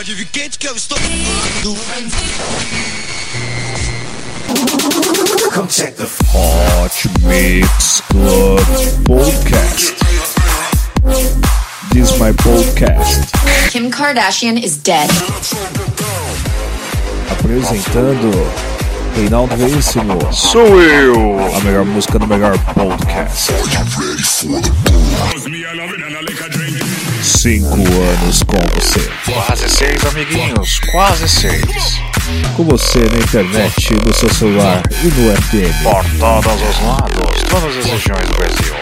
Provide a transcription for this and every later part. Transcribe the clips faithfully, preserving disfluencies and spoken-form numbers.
Pode vir quente que eu estou. Come check the Hot Mix Club Podcast. This is my podcast. Kim Kardashian is dead. Apresentando Reinaldo Rencim. Sou eu. A melhor música do melhor podcast. Cinco anos com você. Quase seis, amiguinhos. Quase seis. Com você na internet, no seu celular e no F M. Por todos os lados, todas as regiões do Brasil.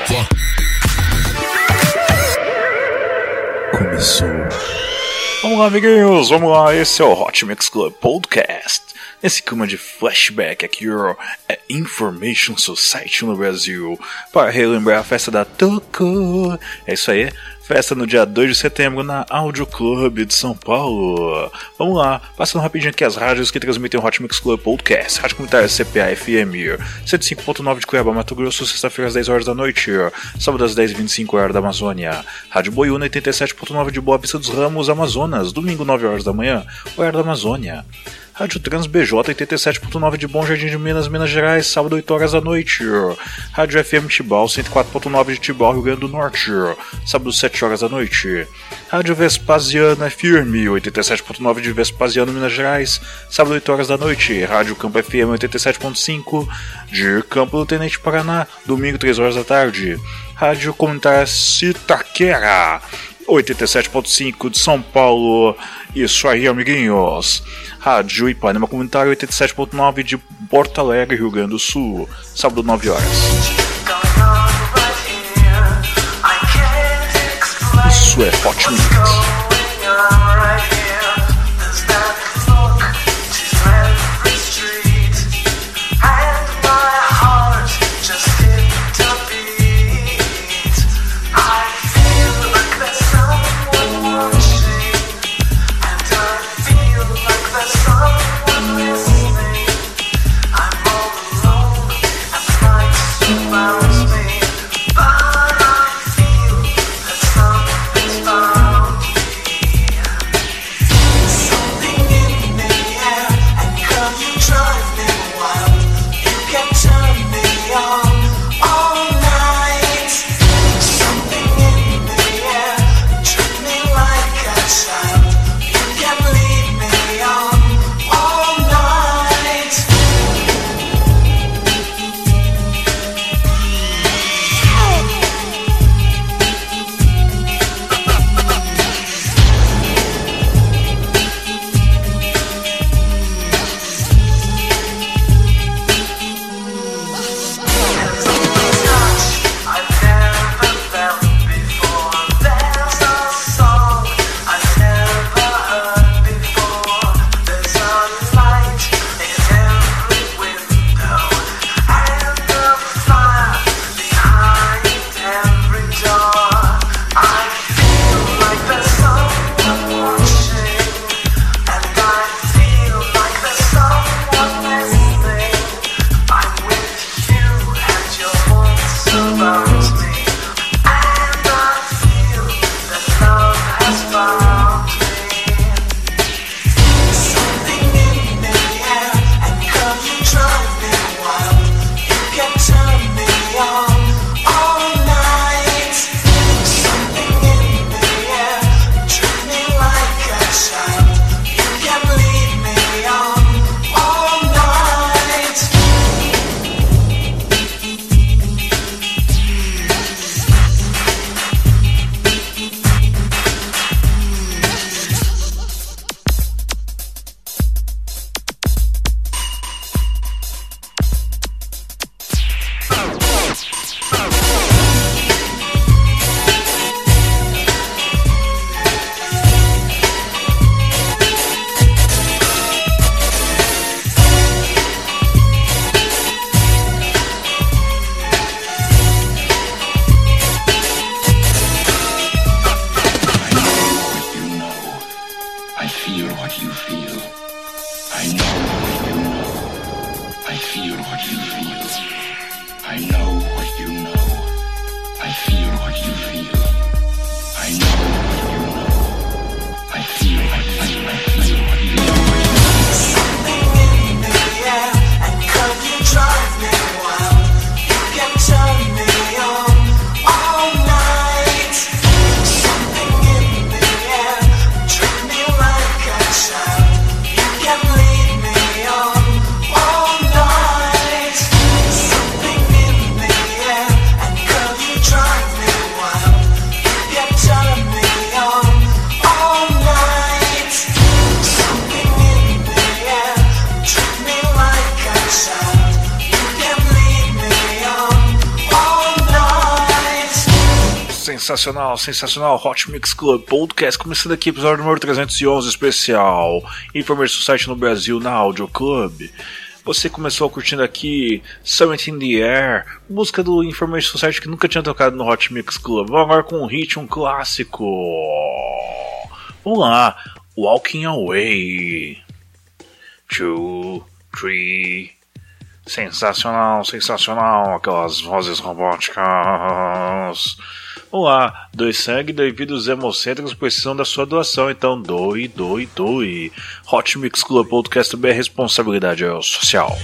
Começou. Vamos lá, amiguinhos. Vamos lá. Esse é o Hot Mix Club Podcast. Nesse clima de flashback aqui, ó, é Information Society no Brasil. Para relembrar a festa da Toco. É isso aí. Festa no dia dois de setembro na Audio Clube de São Paulo. Vamos lá, passando rapidinho aqui as rádios que transmitem o Hot Mix Club Podcast. Rádio Comunitária C P A F M cento e cinco ponto nove de Cuiabá, Mato Grosso, sexta-feira às dez horas da noite, sábado às dez e vinte e cinco horas da Amazônia. Rádio Boiuna oitenta e sete ponto nove de Boa Vista dos Ramos, Amazonas, domingo nove horas da manhã, horário da Amazônia. Rádio TransBJ oitenta e sete ponto nove de Bom Jardim de Minas, Minas Gerais, sábado oito horas da noite. Rádio F M Tibau cento e quatro ponto nove de Tibau, Rio Grande do Norte, sábado sete horas da noite. Rádio Vespasiano F M oitenta e sete ponto nove de Vespasiano, Minas Gerais, sábado oito horas da noite. Rádio Campo F M oitenta e sete ponto cinco de Campo do Tenente, Paraná, domingo três horas da tarde. Rádio Comunitária Itaquera oitenta e sete ponto cinco de São Paulo. Isso aí, amiguinhos. Rádio Ipanema Comunitária oitenta e sete ponto nove de Porto Alegre, Rio Grande do Sul, sábado nove horas. Isso é Hot Mix. I feel, I feel, I feel. Sensacional, sensacional, Hot Mix Club Podcast, começando aqui, episódio número trezentos e onze, especial Information Society no Brasil, na Audio Clube. Você começou curtindo aqui Something in the Air, música do Information Society que nunca tinha tocado no Hot Mix Club. Vamos agora com um hit, um clássico. Vamos lá, Walking Away. Two, three... Sensacional, sensacional, aquelas vozes robóticas. Vamos lá, doe sangue, doe vida, os hemocêntricos precisam da sua doação, então doe, doe, doe. Hot Mix Club Podcast B R, responsabilidade social.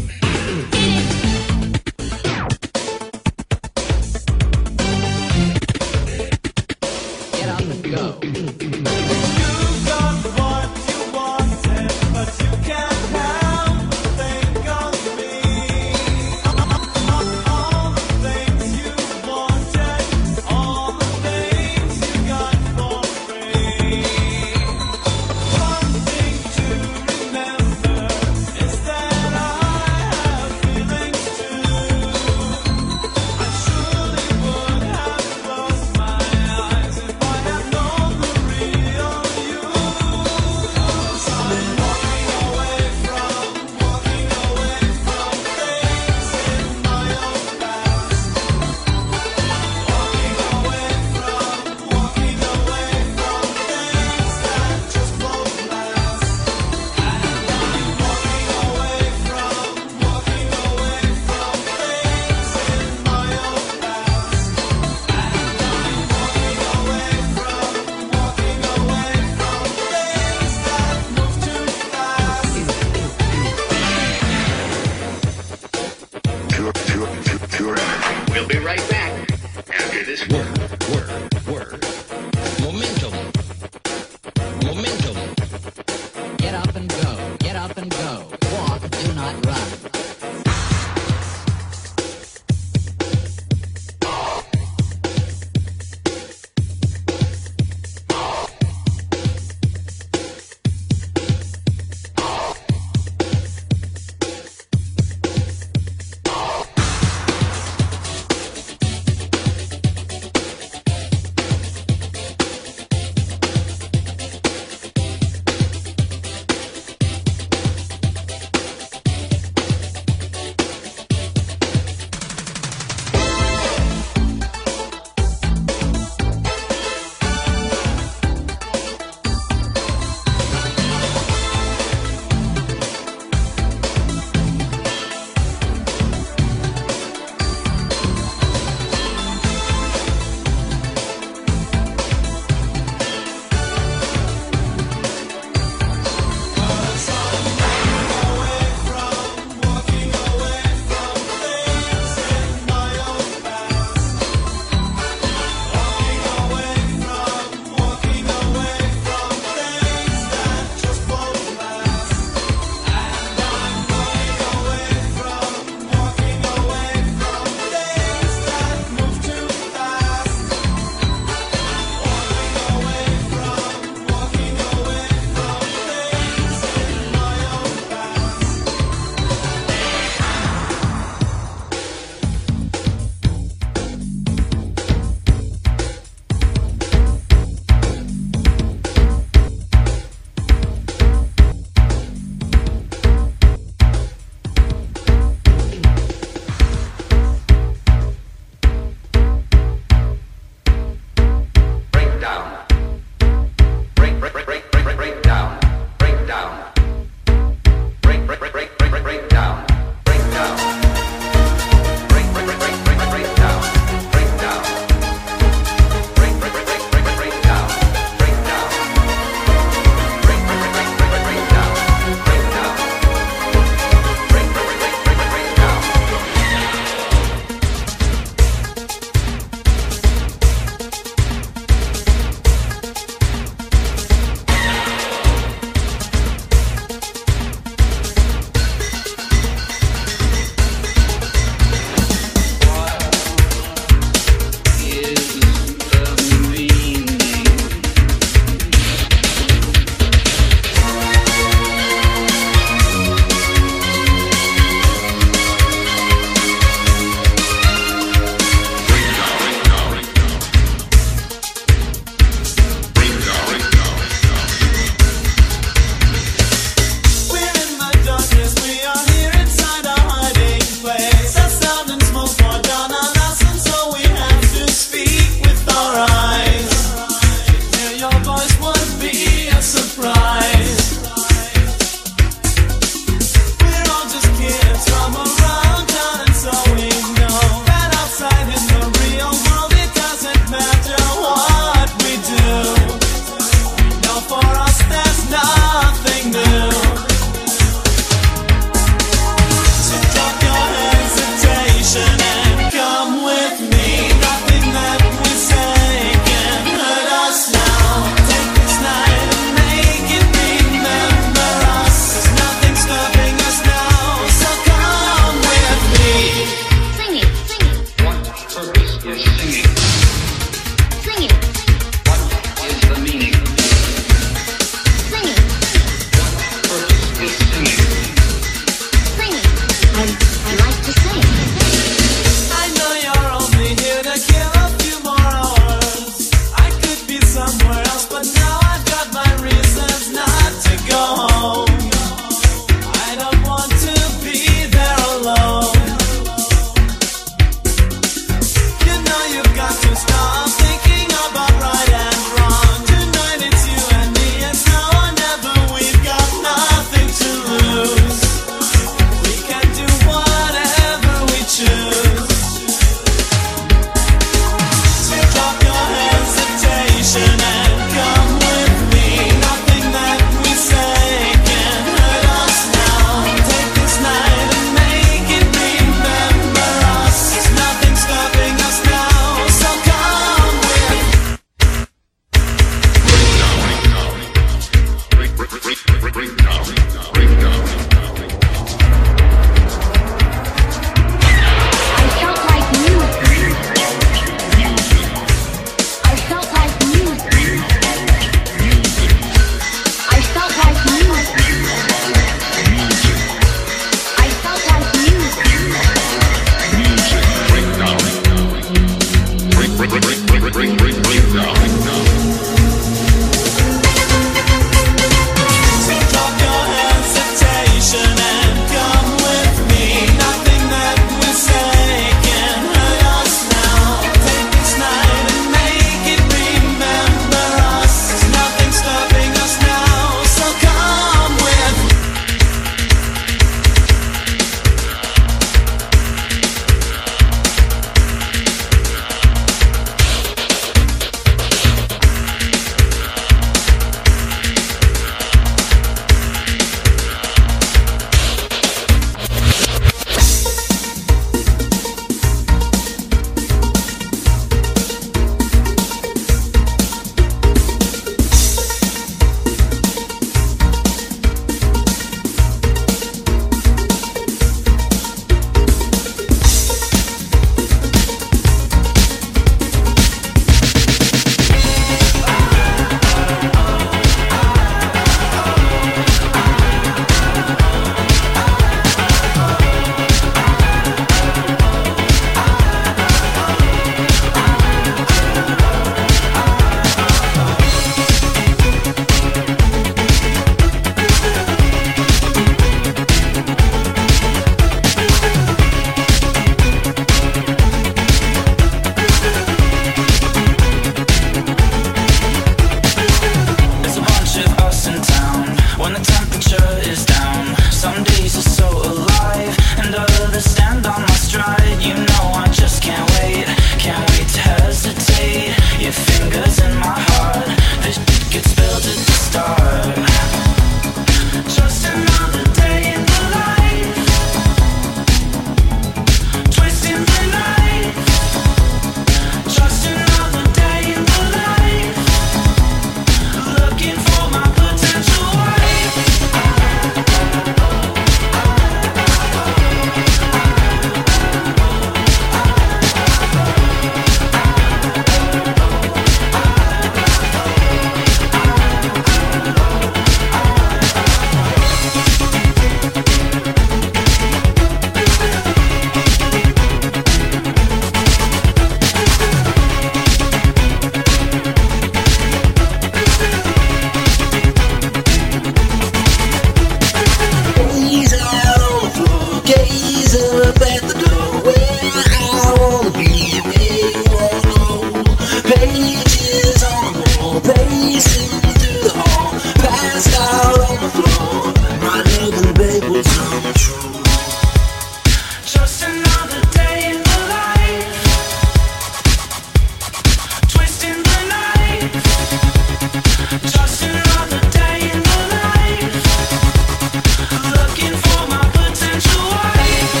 Looking for my potential wife.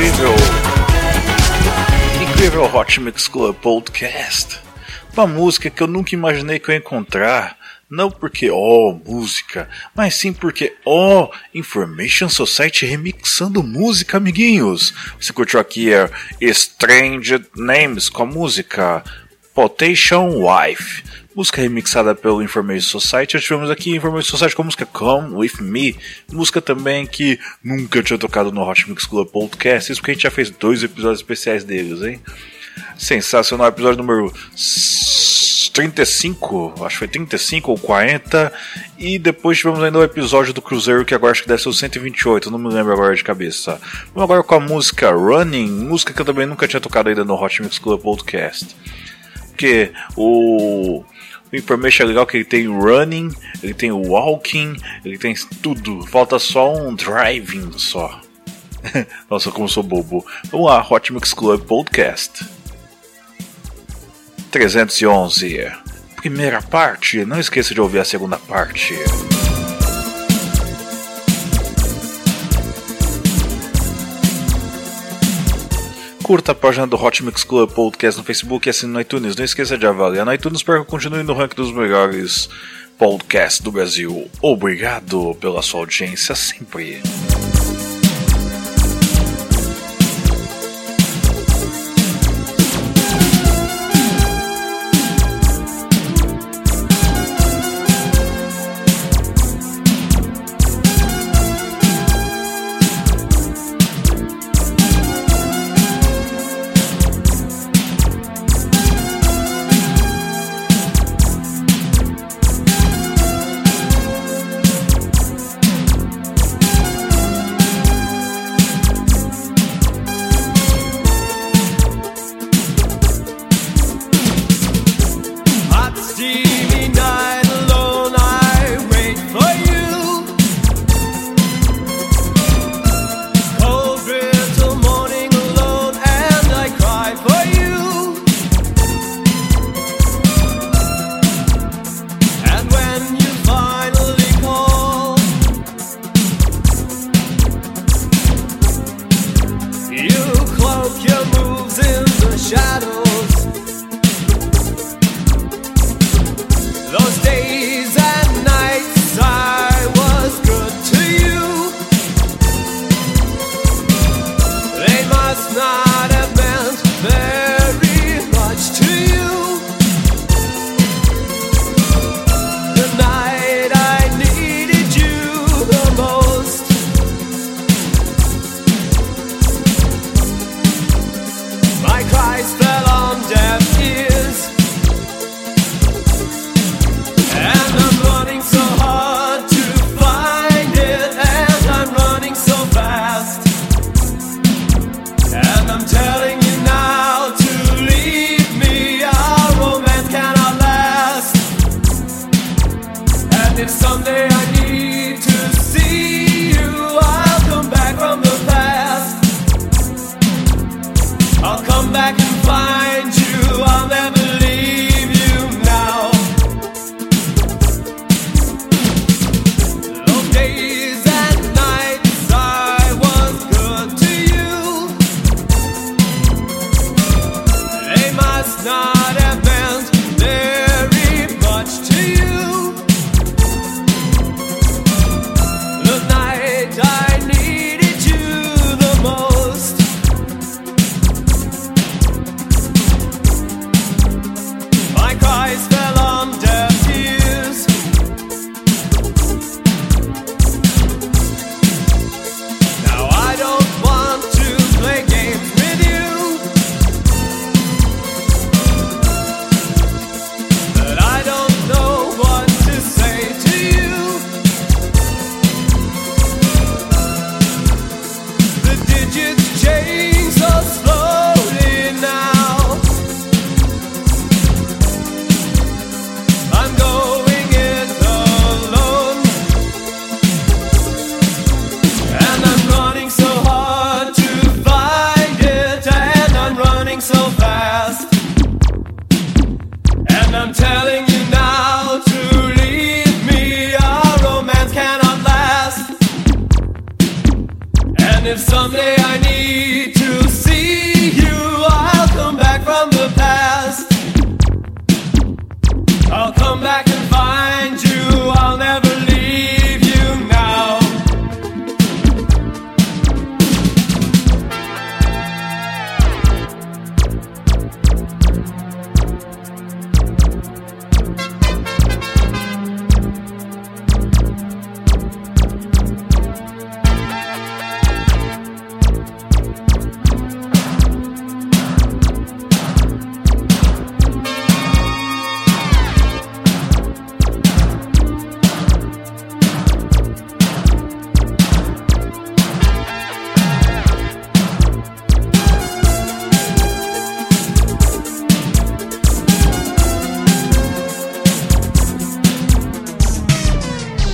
incrível, incrível Hot Mix Club Podcast. Uma música que eu nunca imaginei que eu ia encontrar. Não porque, ó, oh, música, mas sim porque, ó, oh, Information Society remixando música, amiguinhos. Você curtiu aqui é Strange Names com a música Potation Wife, música remixada pelo Information Society. Já tivemos aqui Information Society com a música Come With Me, música também que nunca tinha tocado no Hot Mix Club Podcast, isso porque a gente já fez dois episódios especiais deles, hein? Sensacional, episódio número trinta e cinco, acho que foi trinta e cinco ou quarenta, e depois tivemos ainda o episódio do Cruzeiro, que agora acho que deve ser o cento e vinte e oito, não me lembro agora de cabeça. Vamos agora com a música Running, música que eu também nunca tinha tocado ainda no Hot Mix Club Podcast. Porque o, o Information é legal que ele tem o Running, ele tem o Walking, ele tem tudo, falta só um Driving só. Nossa, como sou bobo. Vamos lá, Hot Mix Club Podcast trezentos e onze, primeira parte, não esqueça de ouvir a segunda parte. Curta a página do Hot Mix Club Podcast no Facebook e assine no iTunes. Não esqueça de avaliar no iTunes para que eu continue no ranking dos melhores podcasts do Brasil. Obrigado pela sua audiência sempre.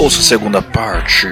Ouça a segunda parte.